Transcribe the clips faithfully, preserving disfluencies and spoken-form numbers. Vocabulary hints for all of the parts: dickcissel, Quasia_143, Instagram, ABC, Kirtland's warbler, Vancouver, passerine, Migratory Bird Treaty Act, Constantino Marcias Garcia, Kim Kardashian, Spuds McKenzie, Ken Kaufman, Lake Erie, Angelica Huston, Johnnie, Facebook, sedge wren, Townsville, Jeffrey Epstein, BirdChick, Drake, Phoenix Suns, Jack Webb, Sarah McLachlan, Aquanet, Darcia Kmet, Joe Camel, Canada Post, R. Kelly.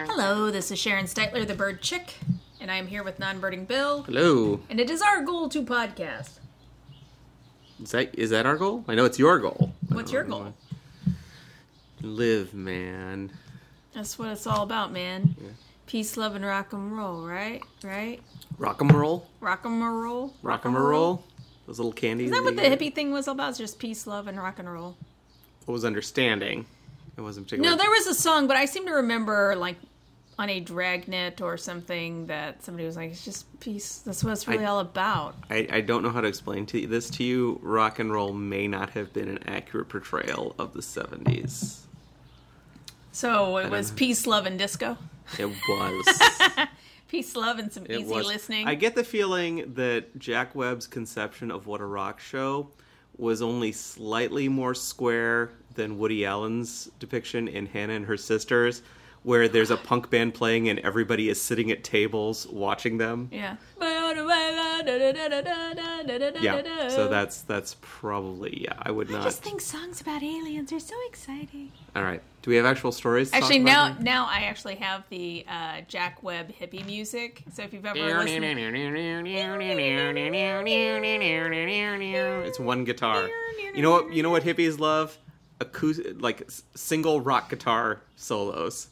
Hello, this is Sharon Steitler, the bird chick, and I am here with non-birding Bill. Hello. And it is our goal to podcast. Is that is that our goal? I know it's your goal. What's your goal? Live, man. That's what it's all about, man. Yeah. Peace, love, and rock 'em roll, right? Right? Rock 'em roll? Rock 'em roll? Rock 'em roll? Those little candies. Is that what the hippie thing was all about? It's just peace, love, and rock and roll. What was understanding? It wasn't particularly. No, there was a song, but I seem to remember, like, on a Dragnet or something that somebody was like, it's just peace. That's what it's really I, all about. I, I don't know how to explain to this to you. Rock and roll may not have been an accurate portrayal of the seventies. So it was peace, love, and disco? It was. Peace, love, and some it easy was. listening. I get the feeling that Jack Webb's conception of what a rock show was only slightly more square than Woody Allen's depiction in Hannah and Her Sisters, where there's a punk band playing and everybody is sitting at tables watching them. Yeah. Yeah. So that's that's probably yeah. I would not. I just think songs about aliens are so exciting. All right. Do we have actual stories? To actually, talk about now them? now I actually have the uh, Jack Webb hippie music. So if you've ever listened, it's one guitar. You know what? You know what hippies love? Acoustic, like single rock guitar solos.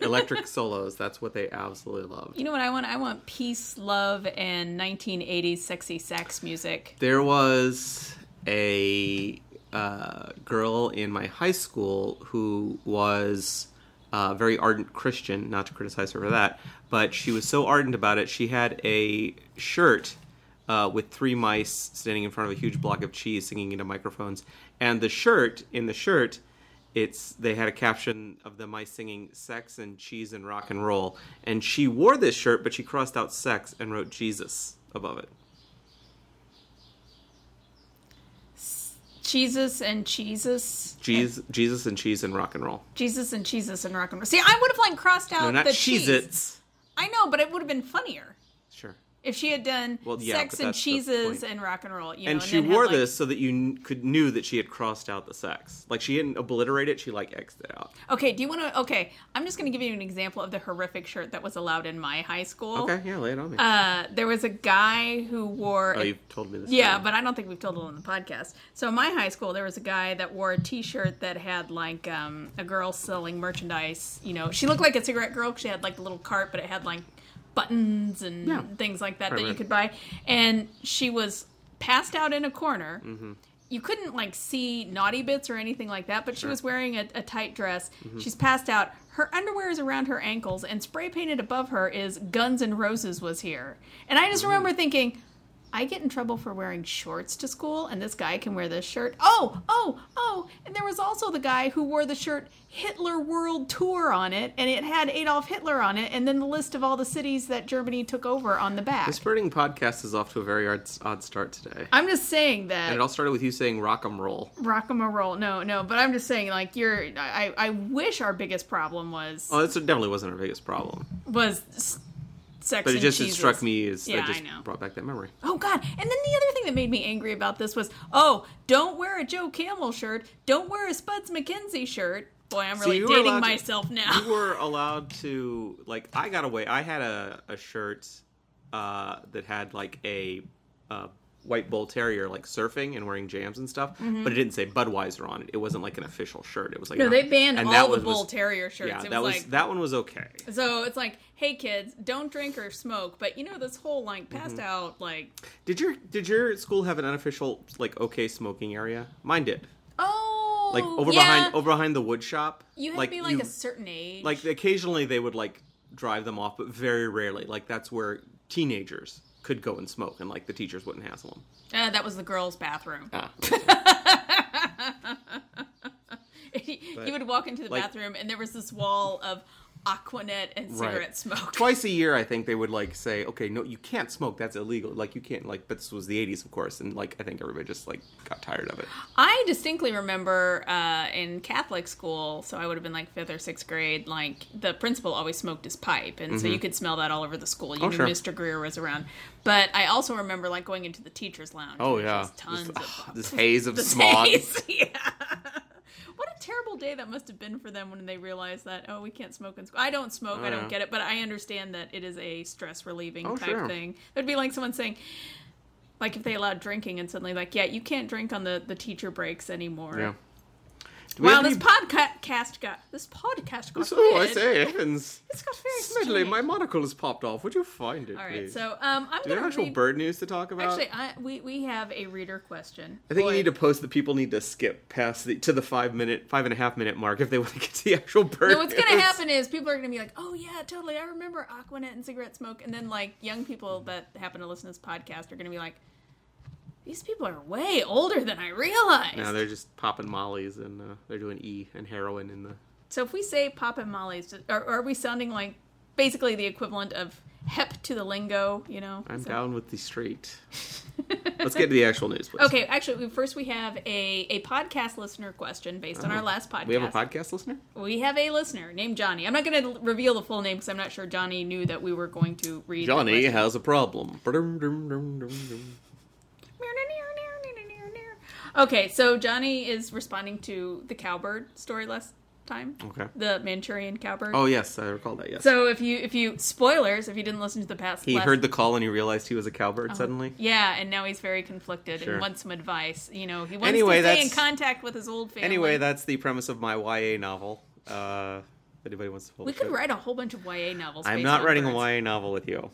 Electric solos. That's what they absolutely love. You know what I want? I want peace, love, and nineteen eighties sexy sax music. There was a uh, girl in my high school who was a very ardent Christian, not to criticize her for that, but she was so ardent about it, she had a shirt uh, with three mice standing in front of a huge block of cheese singing into microphones. And the shirt, in the shirt... It's they had a caption of the mice singing sex and cheese and rock and roll. And she wore this shirt, but she crossed out sex and wrote Jesus above it. Jesus and cheeses. Jesus, and... Jesus and cheese and rock and roll. Jesus and cheeses and rock and roll. See, I would have like crossed out no, not the Cheez-Its. Cheese. I know, but it would have been funnier. Sure. If she had done well, yeah, sex and cheeses and rock and roll. You know, and, and she wore had, like, this so that you could knew that she had crossed out the sex. Like, she didn't obliterate it. She, like, X'd it out. Okay, do you want to... Okay, I'm just going to give you an example of the horrific shirt that was allowed in my high school. Okay, yeah, lay it on me. Uh, there was a guy who wore... Oh, a, you've told me this. Yeah, story. But I don't think we've told it on the podcast. So in my high school, there was a guy that wore a T-shirt that had, like, um, a girl selling merchandise. You know, she looked like a cigarette girl because she had, like, a little cart, but it had, like... buttons and yeah. things like that Perfect. that you could buy. And she was passed out in a corner. Mm-hmm. You couldn't, like, see naughty bits or anything like that, but sure. she was wearing a, a tight dress. Mm-hmm. She's passed out. Her underwear is around her ankles, and spray painted above her is Guns N' Roses was here. And I just mm-hmm. remember thinking, I get in trouble for wearing shorts to school, and this guy can wear this shirt. Oh, oh, oh. And there was also the guy who wore the shirt Hitler World Tour on it, and it had Adolf Hitler on it, and then the list of all the cities that Germany took over on the back. This birding podcast is off to a very odd, odd start today. I'm just saying that... And it all started with you saying rock 'em roll. Rock 'em roll. No, no, but I'm just saying, like, you're... I, I wish our biggest problem was... Oh, that definitely wasn't our biggest problem. Was... Sex but it just it struck me as yeah, it just I know. brought back that memory. Oh, God. And then the other thing that made me angry about this was, oh, don't wear a Joe Camel shirt. Don't wear a Spuds McKenzie shirt. Boy, I'm really so dating myself to, now. You were allowed to, like, I got away. I had a, a shirt uh, that had, like, a uh, white bull terrier, like, surfing and wearing jams and stuff. Mm-hmm. But it didn't say Budweiser on it. It wasn't, like, an official shirt. It was like... No, they banned all the was, bull terrier shirts. Yeah, it that, was, like, that one was okay. So it's like... Hey kids, don't drink or smoke, but you know this whole like passed mm-hmm. out like. Did your did your school have an unofficial like okay smoking area? Mine did. Oh, like over yeah. behind over behind the wood shop. You had like, to be like you, a certain age. Like occasionally they would like drive them off, but very rarely. Like that's where teenagers could go and smoke, and like the teachers wouldn't hassle them. Uh, that was the girls' bathroom. Ah, okay. You would walk into the like, bathroom, and there was this wall of. Aquanet and cigarette right. smoke. Twice a year, I think they would like say, okay, no, you can't smoke. That's illegal. Like you can't like, but this was the eighties, of course. And like, I think everybody just like got tired of it. I distinctly remember uh, in Catholic school, so I would have been like fifth or sixth grade, like the principal always smoked his pipe. And mm-hmm. so you could smell that all over the school. You oh, knew sure. Mister Greer was around. But I also remember like going into the teacher's lounge. Oh yeah. Just tons this, of, this haze of this smog. Haze, yeah. What a terrible day that must have been for them when they realized that, oh, we can't smoke in school. I don't smoke. Oh, I don't yeah. get it. But I understand that it is a stress-relieving oh, type sure. thing. It would be like someone saying, like if they allowed drinking and suddenly like, yeah, you can't drink on the, the teacher breaks anymore. Yeah. Wow, this any... podcast got, this podcast got so weird. I say, Evans. It's got very Suddenly, strange. My monocle has popped off. Would you find it, All right, please? so um, I'm going to Do you have actual read... bird news to talk about? Actually, I, we, we have a reader question. I think Boy. you need to post that people need to skip past the, to the five minute, five and a half minute mark if they want to get to the actual bird No, what's going to happen is people are going to be like, oh yeah, totally, I remember Aquanet and cigarette smoke. And then like young people that happen to listen to this podcast are going to be like, these people are way older than I realized. No, they're just popping mollies and uh, they're doing E and heroin in the... So if we say popping mollies, are, are we sounding like basically the equivalent of hep to the lingo, you know? I'm so... down with the street. Let's get to the actual news, please. Okay, actually, first we have a, a podcast listener question based on oh, our last podcast. We have a podcast listener? We have a listener named Johnny. I'm not going to reveal the full name because I'm not sure Johnny knew that we were going to read Johnny has a problem. Okay, so Johnny is responding to the cowbird story last time. Okay. The Manchurian cowbird. Oh, yes, I recall that, yes. So if you, if you spoilers, if you didn't listen to the past... He last... heard the call and he realized he was a cowbird oh. suddenly? Yeah, and now he's very conflicted sure. and wants some advice. You know, he wants anyway, to stay that's... in contact with his old family. Anyway, that's the premise of my Y A novel. Uh, if anybody wants to... We could it. write a whole bunch of Y A novels. I'm not writing birds. a Y A novel with you.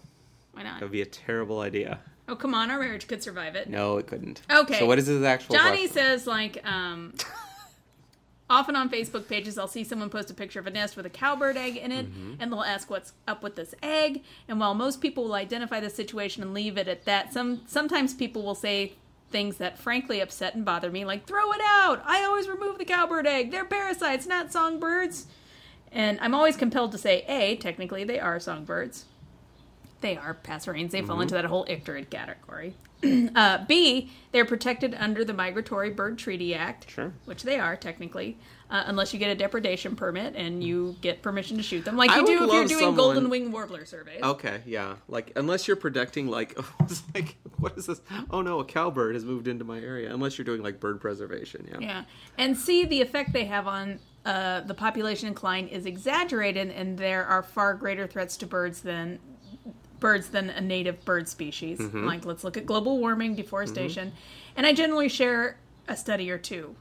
Why not? That would be a terrible idea. Oh, come on, our marriage could survive it. No, it couldn't. Okay. So what is his actual Johnny question? says, like, um, often on Facebook pages, I'll see someone post a picture of a nest with a cowbird egg in it, mm-hmm. and they'll ask what's up with this egg. And while most people will identify the situation and leave it at that, some sometimes people will say things that frankly upset and bother me, like, throw it out! I always remove the cowbird egg! They're parasites, not songbirds! And I'm always compelled to say, A, technically they are songbirds. They are passerines. They mm-hmm. fall into that whole Icterid category. uh, B, they're protected under the Migratory Bird Treaty Act, sure. which they are technically, uh, unless you get a depredation permit and you get permission to shoot them, like I you do if you're doing someone... golden-winged warbler surveys. Okay, yeah. Like, unless you're protecting, like, it's like, what is this? Oh, no, a cowbird has moved into my area. Unless you're doing, like, bird preservation, yeah. Yeah. And C, the effect they have on... Uh, the population decline is exaggerated, and there are far greater threats to birds than birds than a native bird species. Mm-hmm. Like, let's look at global warming, deforestation, mm-hmm. and I generally share a study or two.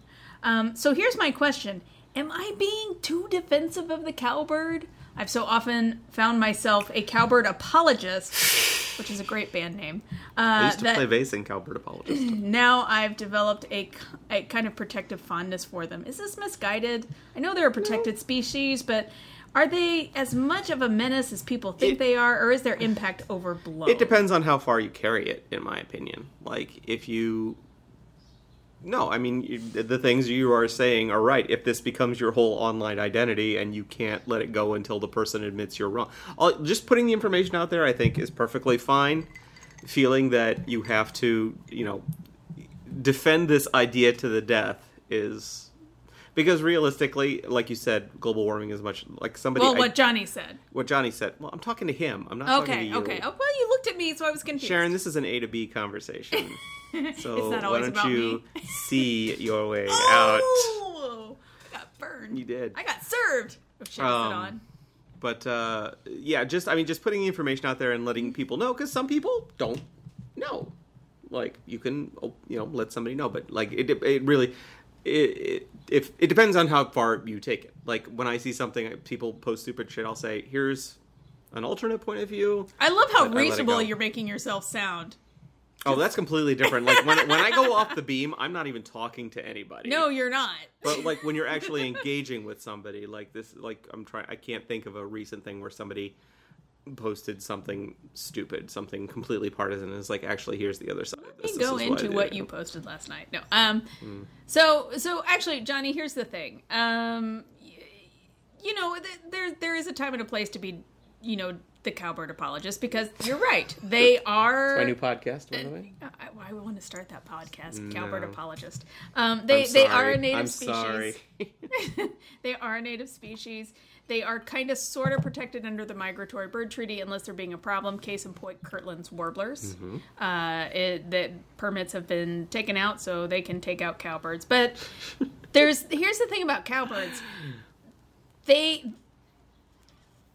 Um, so here's my question: am I being too defensive of the cowbird? I've so often found myself a cowbird apologist, which is a great band name. Uh, I used to that, play bass in Cowbird Apologist. Now I've developed a, a kind of protective fondness for them. Is this misguided? I know they're a protected no. species, but are they as much of a menace as people think it, they are, or is their impact overblown? It depends on how far you carry it, in my opinion. Like, if you... No, I mean, the things you are saying are right. If this becomes your whole online identity and you can't let it go until the person admits you're wrong. Just putting the information out there, I think, is perfectly fine. Feeling that you have to, you know, defend this idea to the death is... Because realistically, like you said, global warming is much like somebody... Well, what I, Johnny said. What Johnny said. Well, I'm talking to him. I'm not okay, talking to you. Okay, okay. Oh, well, you looked at me, so I was confused. Sharon, this is an A to B conversation. So it's not always why don't about you me. see your way oh, out? I got burned. You did. I got served. Oh, shit, um, it on. But, uh, yeah, just, I mean, just putting the information out there and letting people know, because some people don't know. Like, you can, you know, let somebody know. But, like, it, it really... It, it, if, it depends on how far you take it. Like, when I see something, people post stupid shit, I'll say, here's an alternate point of view. I love how I, reasonable I you're making yourself sound. Oh, that's completely different. Like, when when I go off the beam, I'm not even talking to anybody. No, you're not. But, like, when you're actually engaging with somebody, like, this, like, I'm trying, I can't think of a recent thing where somebody posted something stupid, something completely partisan, and it's like, actually, here's the other side of this. Let me go into what, what you posted last night. No. Um, mm. So, so actually, Johnny, here's the thing. Um, you know, there there is a time and a place to be, you know, the cowbird apologist, because you're right. They are... That's my new podcast, by the way. Uh, I, I want to start that podcast, no. Cowbird Apologist. Um, they, they are a native I'm species. Sorry. They are a native species. They are kind of sort of protected under the Migratory Bird Treaty unless they're being a problem. Case in point, Kirtland's warblers. Mm-hmm. Uh, it, the permits have been taken out, so they can take out cowbirds. But there's here's the thing about cowbirds. They...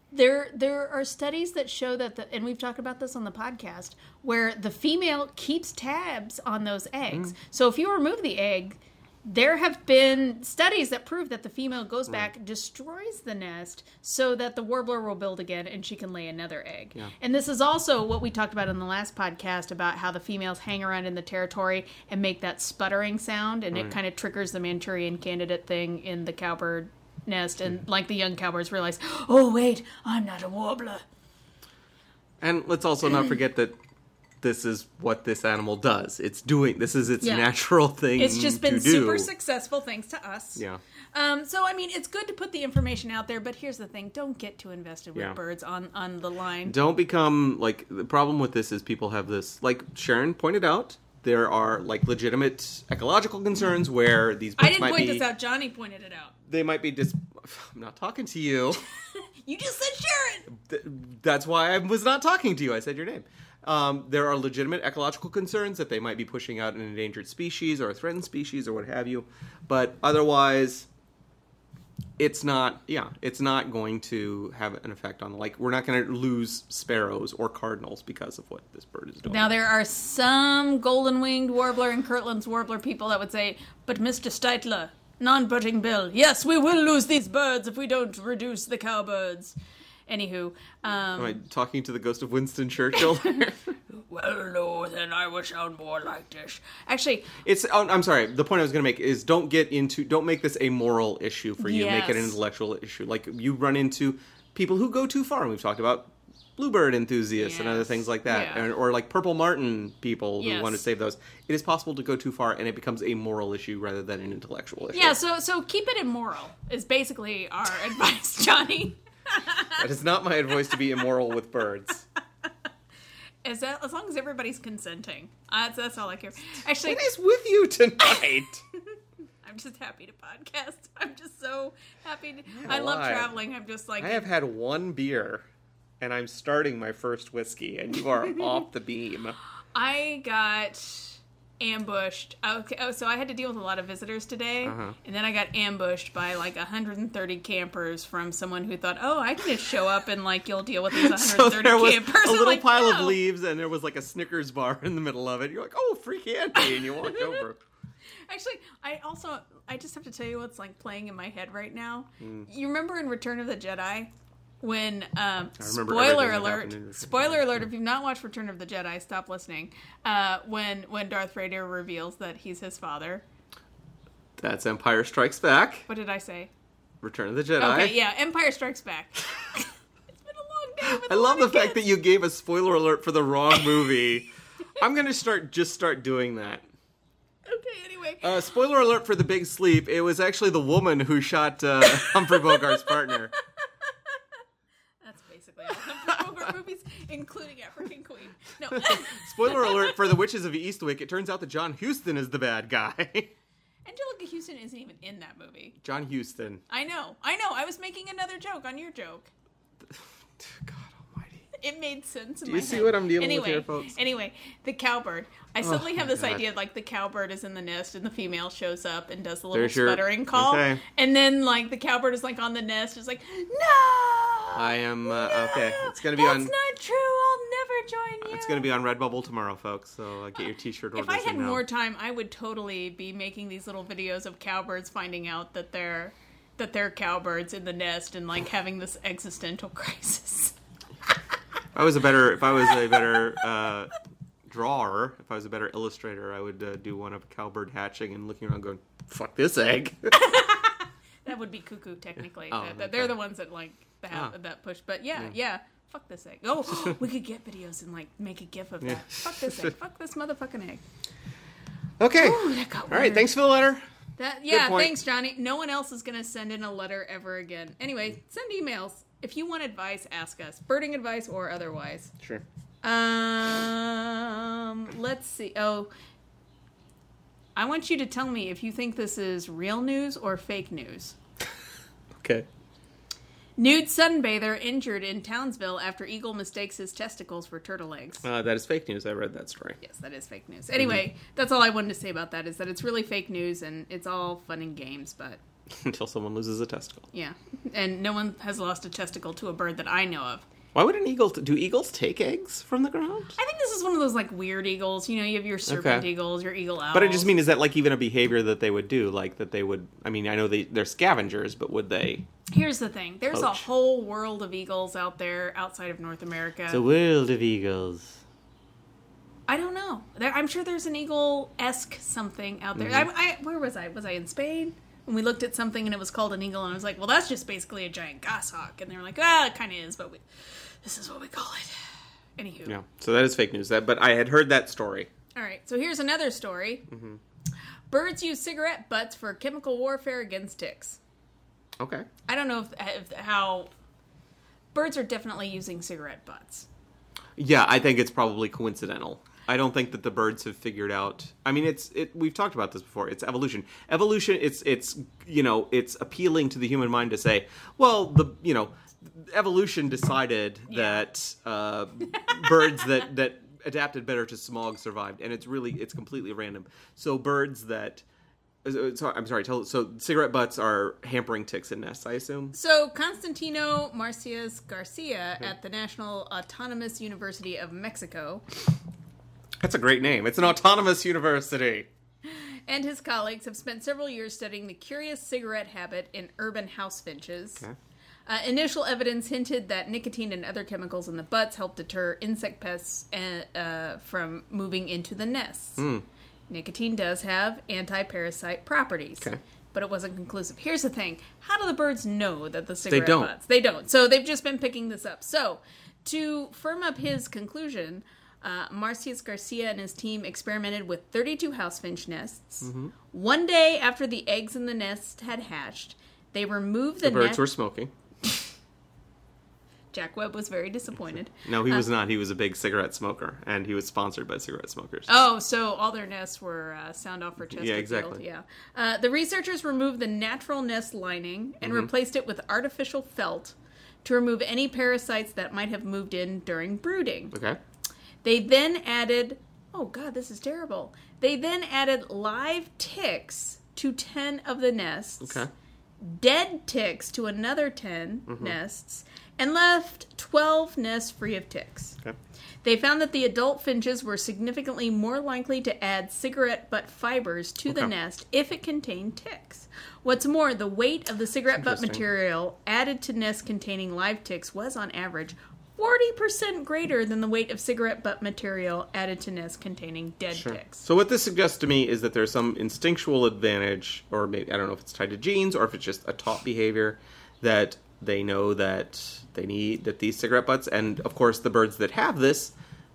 There there are studies that show that, the, and we've talked about this on the podcast, where the female keeps tabs on those eggs. Mm. So if you remove the egg, there have been studies that prove that the female goes right. back, destroys the nest, so that the warbler will build again and she can lay another egg. Yeah. And this is also what we talked about in the last podcast about how the females hang around in the territory and make that sputtering sound, and right. it kind of triggers the Manchurian Candidate thing in the cowbird nest, and like the young cowbirds realize, oh wait, I'm not a warbler. And let's also not forget that this is what this animal does. It's doing this is its yeah. natural thing. It's just been to super do. successful thanks to us. Yeah. Um, so I mean, it's good to put the information out there, but here's the thing: don't get too invested with yeah. birds on on the line. Don't become like the problem with this is people have this, like Sharon pointed out. There are, like, legitimate ecological concerns where these birds might be... I didn't point be, this out. Johnny pointed it out. They might be dis... I'm not talking to you. You just said Sharon! Th- that's why I was not talking to you. I said your name. Um, there are legitimate ecological concerns that they might be pushing out an endangered species or a threatened species or what have you. But otherwise, it's not... Yeah, it's not going to have an effect on... Like, we're not going to lose sparrows or cardinals because of what this bird is doing. Now, there are some golden-winged warbler and Kirtland's warbler people that would say, but Mister Steitler, non-butting bill, yes, we will lose these birds if we don't reduce the cowbirds. Anywho. Um, Am I talking to the ghost of Winston Churchill? Well, no, then I will sound more like this. Actually... it's. Oh, I'm sorry. The point I was going to make is don't get into... Don't make this a moral issue for you. Yes. Make it an intellectual issue. Like, you run into people who go too far. And we've talked about bluebird enthusiasts yes. and other things like that. Yeah. And, or, like, Purple Martin people who yes. want to save those. It is possible to go too far, and it becomes a moral issue rather than an intellectual issue. Yeah, so, so keep it immoral is basically our advice, Johnny. That is not my advice to be immoral with birds. As, that, as long as everybody's consenting. Uh, that's, that's all I care. Actually, what is with you tonight? I'm just happy to podcast. I'm just so happy. To, I love lie. traveling. I'm just like... I have had one beer, and I'm starting my first whiskey, and you are off the beam. I got ambushed. Okay, oh, so I had to deal with a lot of visitors today, uh-huh. and then I got ambushed by like one hundred thirty campers from someone who thought, oh, I can just show up and like you'll deal with these one hundred thirty so there was campers. A little like, pile no. of leaves, and there was like a Snickers bar in the middle of it. You're like, oh, free candy, and you walked over. Actually, I also, I just have to tell you what's like playing in my head right now. Mm. You remember in Return of the Jedi? When, um, spoiler alert, spoiler alert, if you've not watched Return of the Jedi, stop listening. Uh, when, when Darth Vader reveals that he's his father. That's Empire Strikes Back. What did I say? Return of the Jedi. Okay, yeah, Empire Strikes Back. It's been a long day. I love the fact that you gave a spoiler alert for the wrong movie. I'm going to start, just start doing that. Okay, anyway. Uh, spoiler alert for The Big Sleep. It was actually the woman who shot, uh, Humphrey Bogart's partner. Movies, including African Queen. No. Spoiler alert for The Witches of Eastwick. It turns out that John Huston is the bad guy. Angelica Huston isn't even in that movie. John Huston. I know. I know. I was making another joke on your joke. God almighty. It made sense. Do you see head. what I'm dealing anyway, with here, folks? Anyway, the cowbird. I suddenly oh, have this God. idea like the cowbird is in the nest and the female shows up and does the little There's sputtering your, call. Okay. And then like the cowbird is like on the nest. It's like, no! I am, uh, no, okay, it's going to be that's on... That's not true, I'll never join you. It's going to be on Redbubble tomorrow, folks, so uh, get your t-shirt orders in now. If I had more time, I would totally be making these little videos of cowbirds finding out that they're, that they're cowbirds in the nest and, like, having this existential crisis. If I was a better, if I was a better uh, drawer, if I was a better illustrator, I would uh, do one of cowbird hatching and looking around going, fuck this egg. That would be cuckoo, technically. Oh, that, that, they're okay. the ones that, like... The house, ah. that push, but yeah, yeah, yeah, fuck this egg. Oh, we could get videos and like make a gif of that. Yeah. Fuck this egg. Fuck this motherfucking egg. Okay. Ooh, that got All weird. right. Thanks for the letter. That yeah, thanks, Johnny. No one else is going to send in a letter ever again. Anyway, send emails. If you want advice, ask us. Birding advice or otherwise. Sure. Um, let's see. Oh, I want you to tell me if you think this is real news or fake news. Okay. Nude sunbather injured in Townsville after eagle mistakes his testicles for turtle eggs. Uh, that is fake news. I read that story. Yes, that is fake news. Anyway, mm-hmm. That's all I wanted to say about that, is that it's really fake news and it's all fun and games, but... Until someone loses a testicle. Yeah, and no one has lost a testicle to a bird that I know of. Why would an eagle... T- do eagles take eggs from the ground? I think this is one of those, like, weird eagles. You know, you have your serpent okay. eagles, your eagle owls. But I just mean, is that, like, even a behavior that they would do? Like, that they would... I mean, I know they, they're scavengers, but would they... Here's the thing. There's poach. a whole world of eagles out there outside of North America. It's a world of eagles. I don't know. There, I'm sure there's an eagle-esque something out there. Mm-hmm. I, I, where was I? Was I in Spain? And we looked at something, and it was called an eagle, and I was like, well, that's just basically a giant goshawk. And they were like, ah, it kind of is, but we... This is what we call it. Anywho. Yeah. So that is fake news. That, but I had heard that story. All right. So here's another story. Mm-hmm. Birds use cigarette butts for chemical warfare against ticks. Okay. I don't know if, if how... Birds are definitely using cigarette butts. Yeah, I think it's probably coincidental. I don't think that the birds have figured out... I mean, it's it. We've talked about this before. It's evolution. Evolution, it's, it's you know, it's appealing to the human mind to say, well, the, you know... Evolution decided yeah. that uh, birds that, that adapted better to smog survived, and it's really it's completely random. So birds that, sorry, I'm sorry, tell, so cigarette butts are hampering ticks in nests, I assume. So Constantino Marcias Garcia okay. at the National Autonomous University of Mexico. That's a great name. It's an autonomous university. And his colleagues have spent several years studying the curious cigarette habit in urban house finches. Okay. Uh, initial evidence hinted that nicotine and other chemicals in the butts help deter insect pests uh, uh, from moving into the nests. Mm. Nicotine does have anti-parasite properties, okay. but it wasn't conclusive. Here's the thing. How do the birds know that the cigarette they don't. butts? They don't. So they've just been picking this up. So to firm up his conclusion, uh, Marcias Garcia and his team experimented with thirty-two house finch nests. Mm-hmm. One day after the eggs in the nest had hatched, they removed the, the birds nest- were smoking. Jack Webb was very disappointed. No, he was um, not. He was a big cigarette smoker, and he was sponsored by cigarette smokers. Oh, so all their nests were uh, sound off for Chesterfield. Yeah, exactly. Yeah. Uh, the researchers removed the natural nest lining and mm-hmm. replaced it with artificial felt to remove any parasites that might have moved in during brooding. Okay. They then added, oh God, this is terrible. They then added live ticks to ten of the nests. Okay. Dead ticks to another ten mm-hmm. nests, and left twelve nests free of ticks. Okay. They found that the adult finches were significantly more likely to add cigarette butt fibers to okay. the nest if it contained ticks. What's more, the weight of the cigarette butt material added to nests containing live ticks was, on average, forty percent greater than the weight of cigarette butt material added to nests containing dead sure. ticks. So what this suggests to me is that there's some instinctual advantage, or maybe, I don't know if it's tied to genes or if it's just a taught behavior, that they know that they need that these cigarette butts, and of course the birds that have this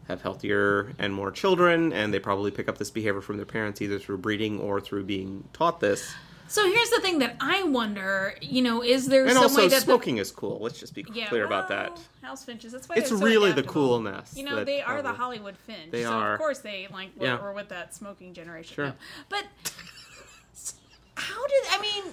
have healthier and more children, and they probably pick up this behavior from their parents either through breeding or through being taught this. So here's the thing that I wonder, you know, is there and some also, way that... And also, smoking the... is cool. Let's just be yeah, clear well, about that. House finches, that's why it's they're so really adaptable. The cool nest. You know, that, they are uh, the Hollywood finch. They so are. Of course they, like, were, yeah. were with that smoking generation. Sure. No. But how did, I mean,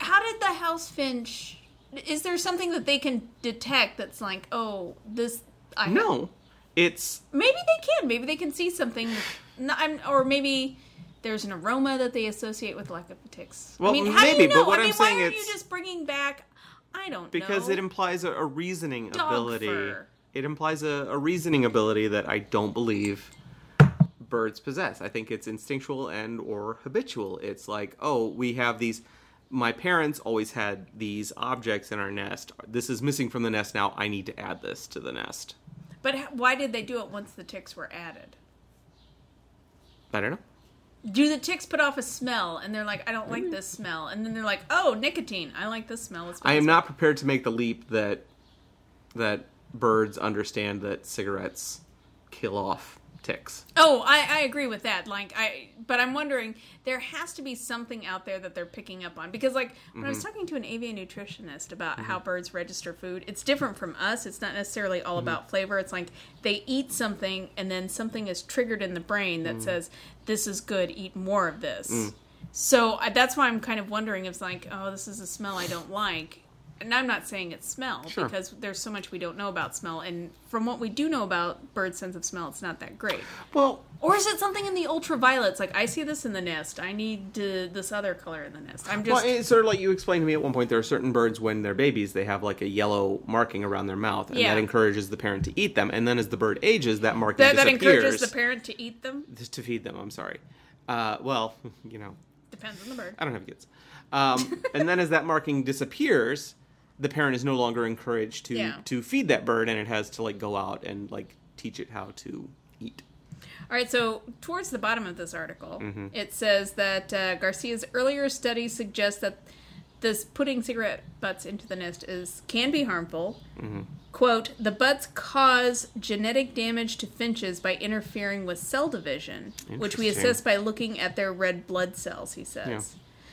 how did the house finch... Is there something that they can detect that's like, oh, this... I No. It's... Maybe they can. Maybe they can see something. I'm, or maybe there's an aroma that they associate with lack of ticks. Well, I mean, how maybe, do you know? But what I mean, I'm saying is... Why are you just bringing back... I don't because know. Because it implies a, a reasoning Dog ability. Fur. It implies a, a reasoning ability that I don't believe birds possess. I think it's instinctual and or habitual. It's like, oh, we have these... My parents always had these objects in our nest. This is missing from the nest now. I need to add this to the nest. But why did they do it once the ticks were added? I don't know. Do the ticks put off a smell, and they're like, I don't like this smell. And then they're like, oh, nicotine. I like this smell. It's I am not prepared to make the leap that that birds understand that cigarettes kill off ticks. Oh, I, I agree with that. Like, I, but I'm wondering, there has to be something out there that they're picking up on. Because, like, when mm-hmm. I was talking to an avian nutritionist about mm-hmm. how birds register food, it's different from us. It's not necessarily all mm-hmm. about flavor. It's like they eat something, and then something is triggered in the brain that mm. says, this is good, eat more of this. Mm. So I, that's why I'm kind of wondering if it's like, oh, this is a smell I don't like. And I'm not saying it's smell, sure. because there's so much we don't know about smell. And from what we do know about birds' sense of smell, it's not that great. Well, or is it something in the ultraviolet? It's like, I see this in the nest. I need uh, this other color in the nest. I'm just... Well, it's sort of like you explained to me at one point, there are certain birds, when they're babies, they have like a yellow marking around their mouth. And yeah. that encourages the parent to eat them. And then as the bird ages, that marking that, disappears. That encourages the parent to eat them? To feed them, I'm sorry. Uh, well, you know. Depends on the bird. I don't have kids. Um, and then as that marking disappears... the parent is no longer encouraged to, yeah. to feed that bird, and it has to, like, go out and, like, teach it how to eat. All right, so towards the bottom of this article, mm-hmm. it says that uh, Garcia's earlier studies suggest that this putting cigarette butts into the nest is can be harmful. Mm-hmm. Quote, the butts cause genetic damage to finches by interfering with cell division, which we assess by looking at their red blood cells, he says. Yeah.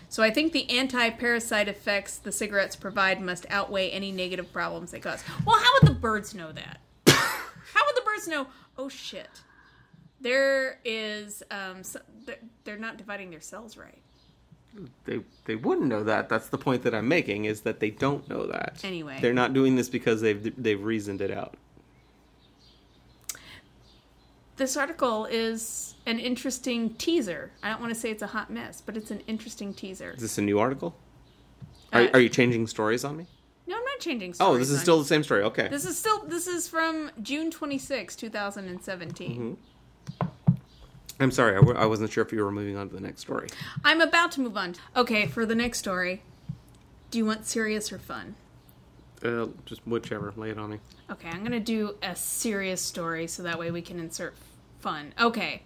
So I think the anti-parasite effects the cigarettes provide must outweigh any negative problems they cause. Well, how would the birds know that? How would the birds know, oh, shit, there is, um, so they're not dividing their cells right? They they wouldn't know that. That's the point that I'm making, is that they don't know that. Anyway. They're not doing this because they've they've reasoned it out. This article is an interesting teaser. I don't want to say it's a hot mess, but it's an interesting teaser. Is this a new article? Are, uh, are you changing stories on me? No, I'm not changing stories. Oh, this is still the same story. Okay. This is still this is from June twenty-sixth, twenty seventeen. Mm-hmm. I'm sorry. I, w- I wasn't sure if you were moving on to the next story. I'm about to move on. Okay, for the next story, do you want serious or fun? Uh, just whichever. Lay it on me. Okay, I'm going to do a serious story so that way we can insert fun. Okay.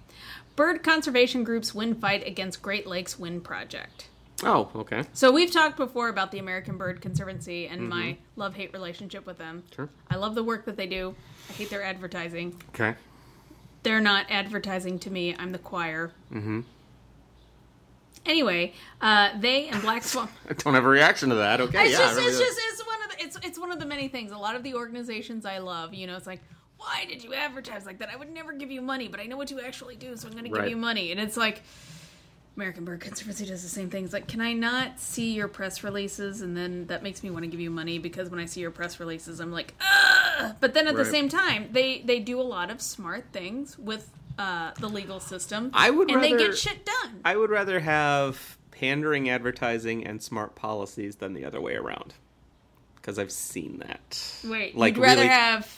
Bird conservation groups win fight against Great Lakes wind project. Oh, okay. So we've talked before about the American Bird Conservancy and mm-hmm. my love-hate relationship with them. Sure. I love the work that they do. I hate their advertising. Okay. They're not advertising to me. I'm the choir. Mm-hmm. Anyway, uh, they and Black Swamp... I don't have a reaction to that. Okay, it's yeah. Just, it's that. just, it's one of the, it's, it's one of the many things. A lot of the organizations I love, you know, it's like, why did you advertise like that? I would never give you money, but I know what you actually do, so I'm going right. to give you money. And it's like, American Bird Conservancy does the same thing. It's like, can I not see your press releases? And then that makes me want to give you money, because when I see your press releases, I'm like, ugh! But then at right. the same time, they, they do a lot of smart things with... Uh, the legal system. I would and rather, they get shit done. I would rather have pandering advertising and smart policies than the other way around. Because I've seen that. Wait, like, you'd rather really have...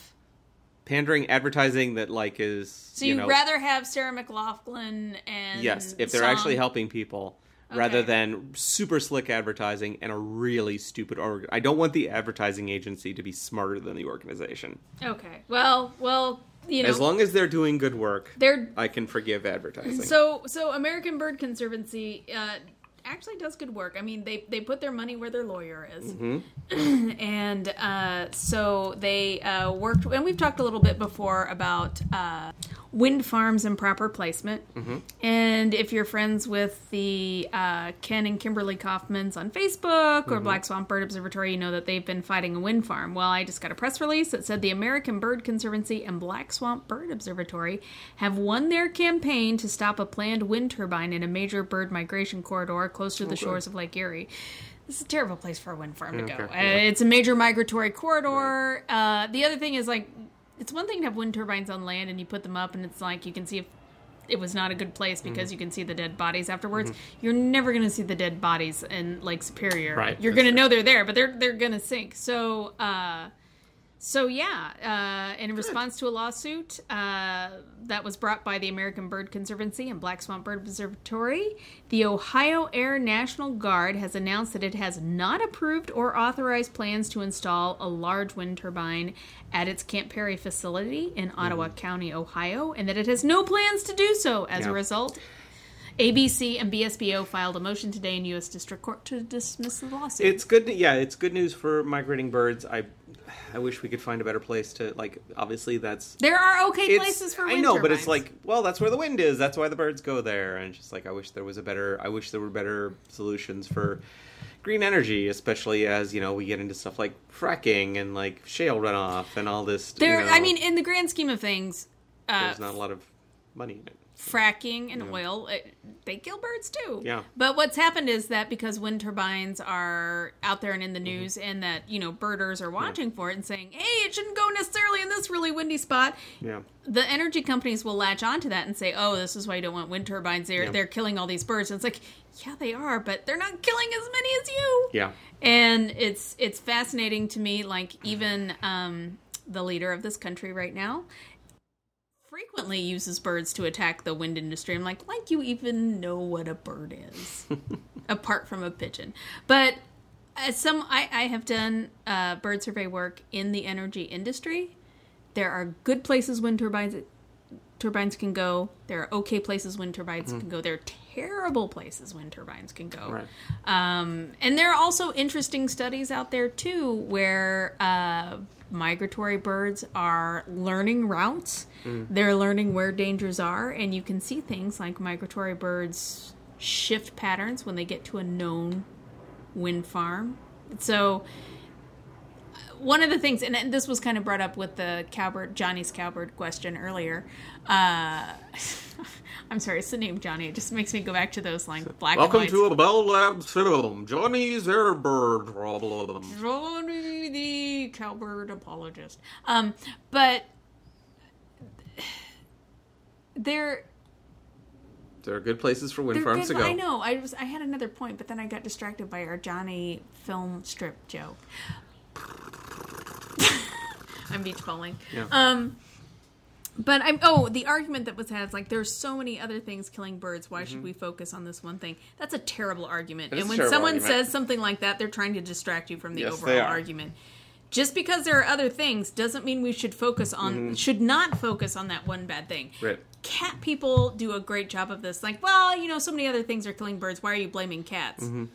pandering advertising that, like, is... So you'd you know, rather have Sarah McLachlan and... Yes, if they're Song. actually helping people, okay. rather than super slick advertising and a really stupid... Org- I don't want the advertising agency to be smarter than the organization. Okay, well, well... You know, as long as they're doing good work, they're, I can forgive advertising. So, so American Bird Conservancy uh, actually does good work. I mean, they, they put their money where their lawyer is. Mm-hmm. and uh, so they uh, worked, and we've talked a little bit before about uh, wind farms and proper placement. Mm-hmm. And if you're friends with the uh, Ken and Kimberly Kaufmans on Facebook mm-hmm. or Black Swamp Bird Observatory, you know that they've been fighting a wind farm. Well, I just got a press release that said the American Bird Conservancy and Black Swamp Bird Observatory have won their campaign to stop a planned wind turbine in a major bird migration corridor close to the okay. shores of Lake Erie. This is a terrible place for a wind farm to okay. go. Yeah. It's a major migratory corridor. Right. Uh, the other thing is, like, it's one thing to have wind turbines on land and you put them up and it's like you can see if it was not a good place because mm-hmm. you can see the dead bodies afterwards. Mm-hmm. You're never going to see the dead bodies in Lake Superior. Right. You're going to know they're there, but they're they're going to sink. So, uh, so yeah, uh, in good. response to a lawsuit uh, that was brought by the American Bird Conservancy and Black Swamp Bird Observatory, the Ohio Air National Guard has announced that it has not approved or authorized plans to install a large wind turbine at its Camp Perry facility in Ottawa mm-hmm. County, Ohio, and that it has no plans to do so. As yeah. a result, A B C and B S B O filed a motion today in U S District Court to dismiss the lawsuit. It's good, yeah, it's good news for migrating birds. I I wish we could find a better place to, like, obviously that's... There are okay places for wind I know, turbines. But it's like, well, that's where the wind is. That's why the birds go there. And it's just like, I wish there was a better... I wish there were better solutions for green energy, especially as, you know, we get into stuff like fracking and, like, shale runoff and all this... There, you know, I mean, in the grand scheme of things... Uh, there's not a lot of money in it. Fracking and yeah. oil, it, they kill birds too. Yeah. But what's happened is that because wind turbines are out there and in the news, mm-hmm. and that, you know, birders are watching yeah. for it and saying, hey, it shouldn't go necessarily in this really windy spot. Yeah. The energy companies will latch onto that and say, oh, this is why you don't want wind turbines. They're, yeah. they're killing all these birds. And it's like, yeah, they are, but they're not killing as many as you. Yeah. And it's, it's fascinating to me, like, even um, the leader of this country right now frequently uses birds to attack the wind industry. I'm like, like you even know what a bird is, apart from a pigeon. But as some, I, I have done uh, bird survey work in the energy industry. There are good places wind turbines turbines can go. There are okay places wind turbines mm. can go. There are terrible places wind turbines can go. Right. Um, and there are also interesting studies out there too where. Uh, Migratory birds are learning routes. Mm. They're learning where dangers are, and you can see things like migratory birds shift patterns when they get to a known wind farm. So one of the things, and this was kind of brought up with the cowbird, Johnny's cowbird question earlier. Uh, I'm sorry, it's the name Johnny. It just makes me go back to those lines. Black Welcome and to the Bell Lab Cinema. Johnny's Airbird problem. Johnny the cowbird apologist. Um, but there, there are good places for wind farms good, to go. I know. I was. I had another point, but then I got distracted by our Johnny film strip joke. I'm beach bowling. Yeah. Um, but I'm, oh, the argument that was had is like, there's so many other things killing birds. Why mm-hmm. should we focus on this one thing? That's a terrible argument. It and when someone argument. says something like that, they're trying to distract you from the yes, overall argument. Just because there are other things doesn't mean we should focus on, mm-hmm. should not focus on that one bad thing. Right. Cat people do a great job of this. Like, well, you know, so many other things are killing birds. Why are you blaming cats? Mm-hmm.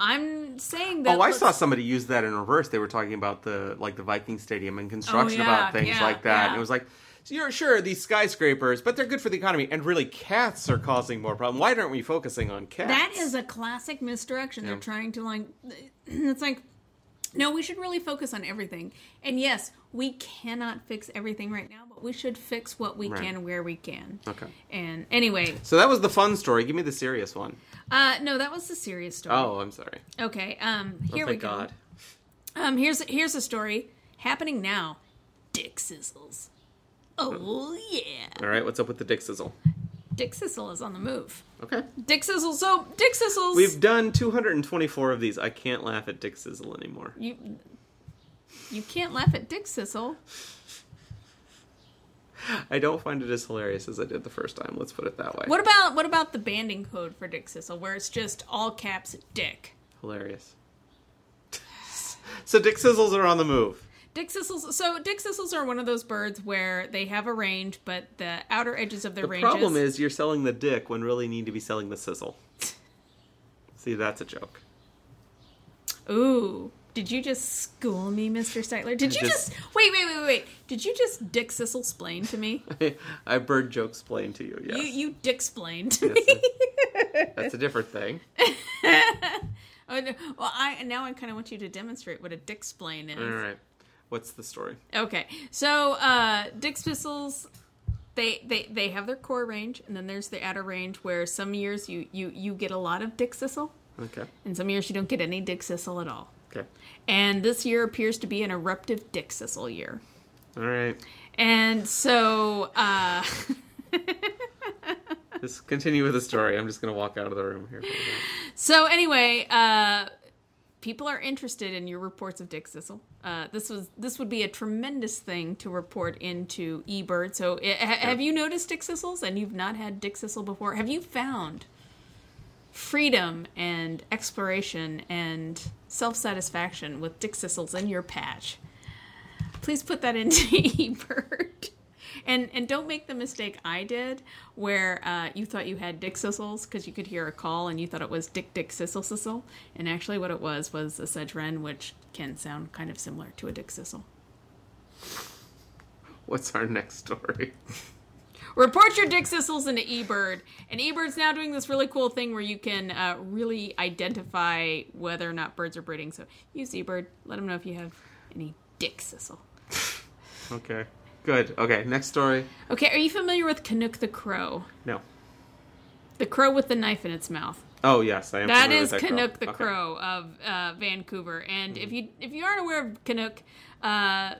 I'm saying that... Oh, I looks... saw somebody use that in reverse. They were talking about the like the Viking Stadium and construction oh, yeah, about things yeah, like that. Yeah. And it was like, so you're sure, these skyscrapers, but they're good for the economy. And really, cats are causing more problems. Why aren't we focusing on cats? That is a classic misdirection. Yeah. They're trying to like... It's like, no, we should really focus on everything. And yes, we cannot fix everything right now, but we should fix what we right. can where we can. Okay. And anyway... So that was the fun story. Give me the serious one. Uh, no, that was the serious story. Oh, I'm sorry. Okay, um, here oh, we go. God. Um, here's here's a story happening now. Dickcissels. Oh, oh yeah. All right, what's up with the dickcissel? Dickcissel is on the move. Okay. Dickcissel. So dickcissels. We've done two hundred twenty-four of these. I can't laugh at dickcissel anymore. You you can't laugh at dickcissel. I don't find it as hilarious as I did the first time. Let's put it that way. What about what about the banding code for dickcissel, where it's just all caps dick? Hilarious. So dickcissels are on the move. Dickcissels. So dickcissels are one of those birds where they have a range, but the outer edges of their range. The ranges... problem is you're selling the dick when really you need to be selling the sizzle. See, that's a joke. Ooh. Did you just school me, Mister Steitler? Did you just, just... Wait, wait, wait, wait. Did you just dickcissel-splain to me? I, I bird joke-splain to you, yes. You, you dick-splain to yes, me. That's, that's a different thing. oh, no. Well, I now I kind of want you to demonstrate what a dick-splain is. All right. What's the story? Okay. So, uh, dickcissels... They, they they have their core range, and then there's the outer range where some years you, you, you get a lot of dickcissel. Okay. And some years you don't get any dickcissel at all. Okay. And this year appears to be an eruptive dickcissel year. All right. And so... Uh... Just continue with the story. I'm just going to walk out of the room here. For a minute. So anyway, uh, people are interested in your reports of dickcissel. Uh, this was this would be a tremendous thing to report into eBird. So it, ha- yeah. have you noticed dickcissels and you've not had dickcissel before? Have you found... freedom and exploration and self-satisfaction with dickcissels in your patch? Please put that into eBird. And and don't make the mistake I did where uh, you thought you had dickcissels because you could hear a call and you thought it was dick dick sissel sissel. And actually what it was was a sedge wren, which can sound kind of similar to a dickcissel. What's our next story? Report your dickcissels into eBird. And eBird's now doing this really cool thing where you can uh, really identify whether or not birds are breeding. So use eBird. Let them know if you have any dickcissel. Okay. Good. Okay, next story. Okay, are you familiar with Canuck the crow? No. The crow with the knife in its mouth. Oh, yes, I am that familiar with that. That is Canuck the okay. crow of uh, Vancouver. And mm-hmm. if you if you aren't aware of Canuck... Uh,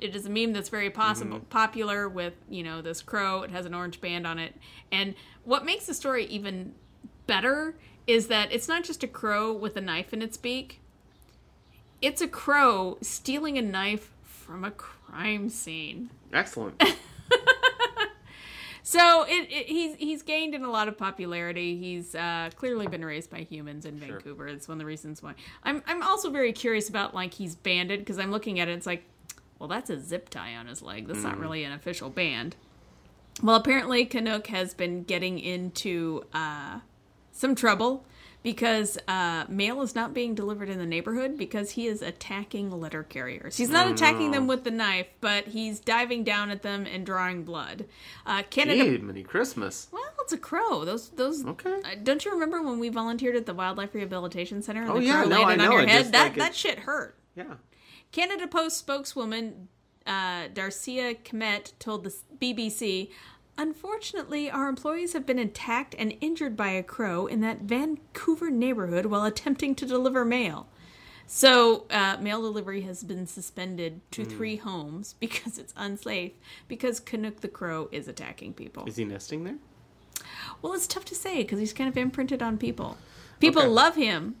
it is a meme that's very possible, mm-hmm. popular with, you know, this crow. It has an orange band on it. And what makes the story even better is that it's not just a crow with a knife in its beak. It's a crow stealing a knife from a crime scene. Excellent. So it, it, he's he's gained in a lot of popularity. He's uh, clearly been raised by humans in Vancouver. Sure. It's one of the reasons why. I'm, I'm also very curious about, like, he's banded, because I'm looking at it, it's like, well, that's a zip tie on his leg. That's mm. not really an official band. Well, apparently Canuck has been getting into uh, some trouble because uh, mail is not being delivered in the neighborhood because he is attacking letter carriers. He's not oh, attacking no. them with the knife, but he's diving down at them and drawing blood. Uh, Canada Gee, mini Christmas. Well, it's a crow. Those those. Okay. Uh, don't you remember when we volunteered at the Wildlife Rehabilitation Center? And oh the yeah, crow no, landed I know. On your head? Just, that like, that it... shit hurt. Yeah. Canada Post spokeswoman uh, Darcia Kmet told the B B C, unfortunately, our employees have been attacked and injured by a crow in that Vancouver neighborhood while attempting to deliver mail. So uh, mail delivery has been suspended to mm. three homes because it's unsafe, because Canuck the crow is attacking people. Is he nesting there? Well, it's tough to say because he's kind of imprinted on people. People okay. love him,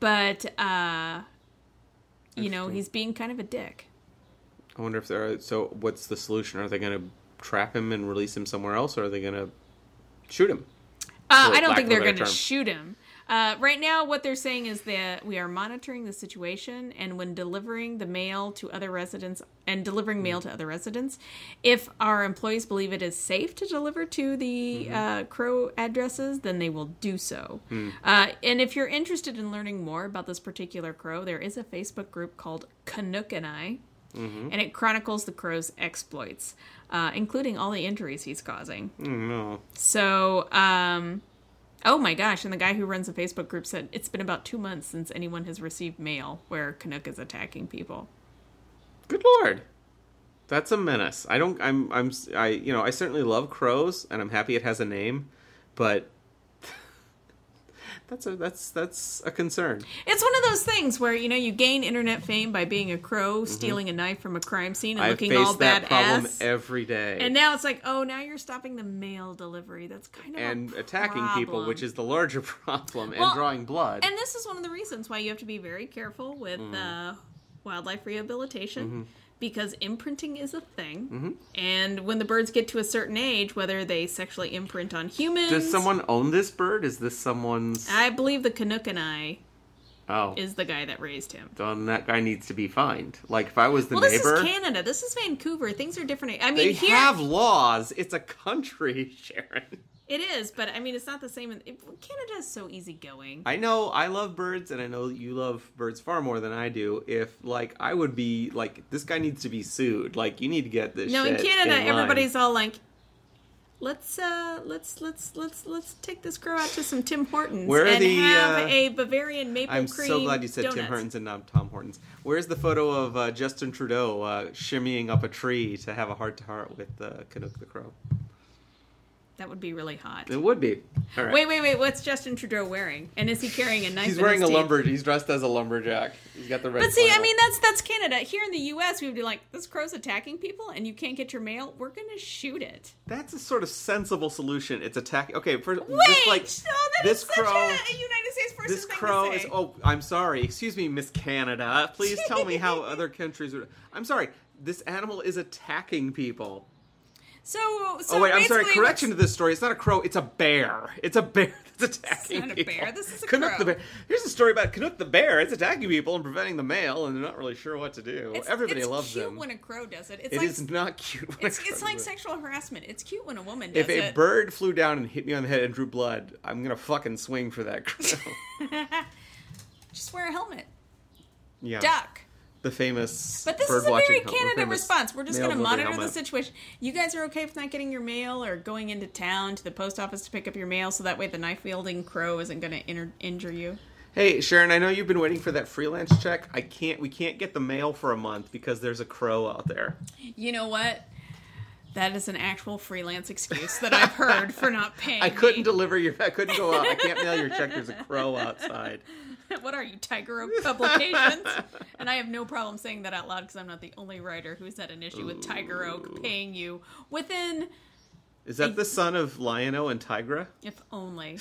but... Uh, you know, he's being kind of a dick. I wonder if there are... So what's the solution? Are they going to trap him and release him somewhere else, or are they going to shoot him? Uh, I don't think they're going to shoot him. Uh, right now, what they're saying is that we are monitoring the situation, and when delivering the mail to other residents and delivering mm-hmm. mail to other residents, if our employees believe it is safe to deliver to the mm-hmm. uh, crow addresses, then they will do so. Mm. Uh, and if you're interested in learning more about this particular crow, there is a Facebook group called Canuck and I, mm-hmm. and it chronicles the crow's exploits, uh, including all the injuries he's causing. Oh, no. So, um... oh my gosh, and the guy who runs the Facebook group said, it's been about two months since anyone has received mail where Canuck is attacking people. Good Lord. That's a menace. I don't, I'm, I'm, I, you know, I certainly love crows, and I'm happy it has a name, but that's a, that's, that's a concern. It's one of those things where, you know, you gain internet fame by being a crow, stealing mm-hmm. a knife from a crime scene and I looking all badass. I face that problem every day. And now it's like, oh, now you're stopping the mail delivery. That's kind of and a problem. Attacking people, which is the larger problem, well, and drawing blood. And this is one of the reasons why you have to be very careful with mm. uh, wildlife rehabilitation. Mm-hmm. Because imprinting is a thing, mm-hmm. and when the birds get to a certain age, whether they sexually imprint on humans... Does someone own this bird? Is this someone's... I believe the Canuck and I oh. is the guy that raised him. Then that guy needs to be fined. Like, if I was the well, neighbor... Well, this is Canada. This is Vancouver. Things are different. I mean, They here... have laws. It's a country, Sharon. It is, but, I mean, it's not the same. In... Canada is so easygoing. I know I love birds, and I know you love birds far more than I do. If, like, I would be, like, this guy needs to be sued. Like, you need to get this no, shit No, in Canada, in everybody's all like, let's, uh, let's, let's, let's, let's take this crow out to some Tim Hortons Where and the, have uh, a Bavarian maple I'm cream I'm so glad you said donuts. Tim Hortons and not Tom Hortons. Where's the photo of uh, Justin Trudeau uh, shimmying up a tree to have a heart-to-heart with uh, Canuck the crow? That would be really hot. It would be. All right. Wait, wait, wait. What's Justin Trudeau wearing? And is he carrying a knife? He's wearing a lumberjack. He's dressed as a lumberjack. He's got the red. But see, I mean, that's that's Canada. Here in the U S, we would be like, this crow's attacking people, and you can't get your mail. We're gonna shoot it. That's a sort of sensible solution. It's attacking. Okay, for wait, this, like, oh, that this is crow, such a, a United States person. This thing crow to say. Is. Oh, I'm sorry. Excuse me, Miss Canada. Please tell me how other countries are. I'm sorry. This animal is attacking people. So, so oh wait, I'm sorry. Correction to this story: it's not a crow; it's a bear. It's a bear that's attacking. It's not people. a bear. This is a Canuck crow. The bear. Here's a story about Canuck the bear. It's attacking people and preventing the mail, and they're not really sure what to do. It's, Everybody it's loves them. It's cute when a crow does it. It's it like, is not cute. When it's a crow it's like does sexual it. harassment. It's cute when a woman does it. If a it. bird flew down and hit me on the head and drew blood, I'm gonna fucking swing for that crow. Just wear a helmet. Yeah. Duck. The famous But this is a very Canada response. We're just going to monitor the situation. You guys are okay with not getting your mail or going into town to the post office to pick up your mail so that way the knife-wielding crow isn't going to injure you? Hey, Sharon, I know you've been waiting for that freelance check. I can't. We can't get the mail for a month because there's a crow out there. You know what? That is an actual freelance excuse that I've heard for not paying. I couldn't me. deliver your... I couldn't go out. I can't mail your check. There's a crow outside. What are you, Tiger Oak Publications? And I have no problem saying that out loud because I'm not the only writer who's had an issue Ooh. with Tiger Oak paying you within... Is that a, the son of Lion-O and Tigra? If only.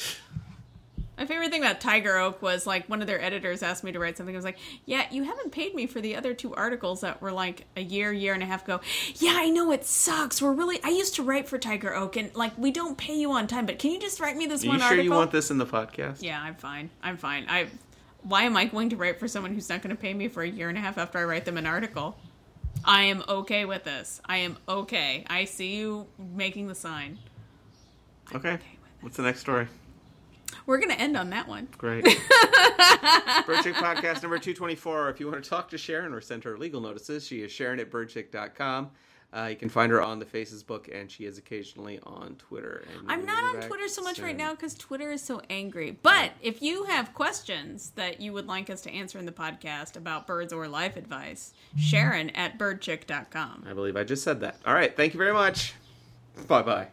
My favorite thing about Tiger Oak was, like, one of their editors asked me to write something. I was like, yeah, you haven't paid me for the other two articles that were, like, a year, year and a half ago. Yeah, I know, it sucks. We're really... I used to write for Tiger Oak, and, like, we don't pay you on time, but can you just write me this Are one sure article? Are you sure you want this in the podcast? Yeah, I'm fine. I'm fine. I... Why am I going to write for someone who's not going to pay me for a year and a half after I write them an article? I am okay with this. I am okay. I see you making the sign. I'm okay. okay What's the next story? We're going to end on that one. Great. BirdChick Podcast number two twenty-four. If you want to talk to Sharon or send her legal notices, she is Sharon at birdchick dot com. Uh, you can find her on the Facebook, and she is occasionally on Twitter. And I'm not on Twitter so much soon. right now because Twitter is so angry. But yeah. if you have questions that you would like us to answer in the podcast about birds or life advice, Sharon at birdchick dot com. I believe I just said that. All right. Thank you very much. Bye-bye.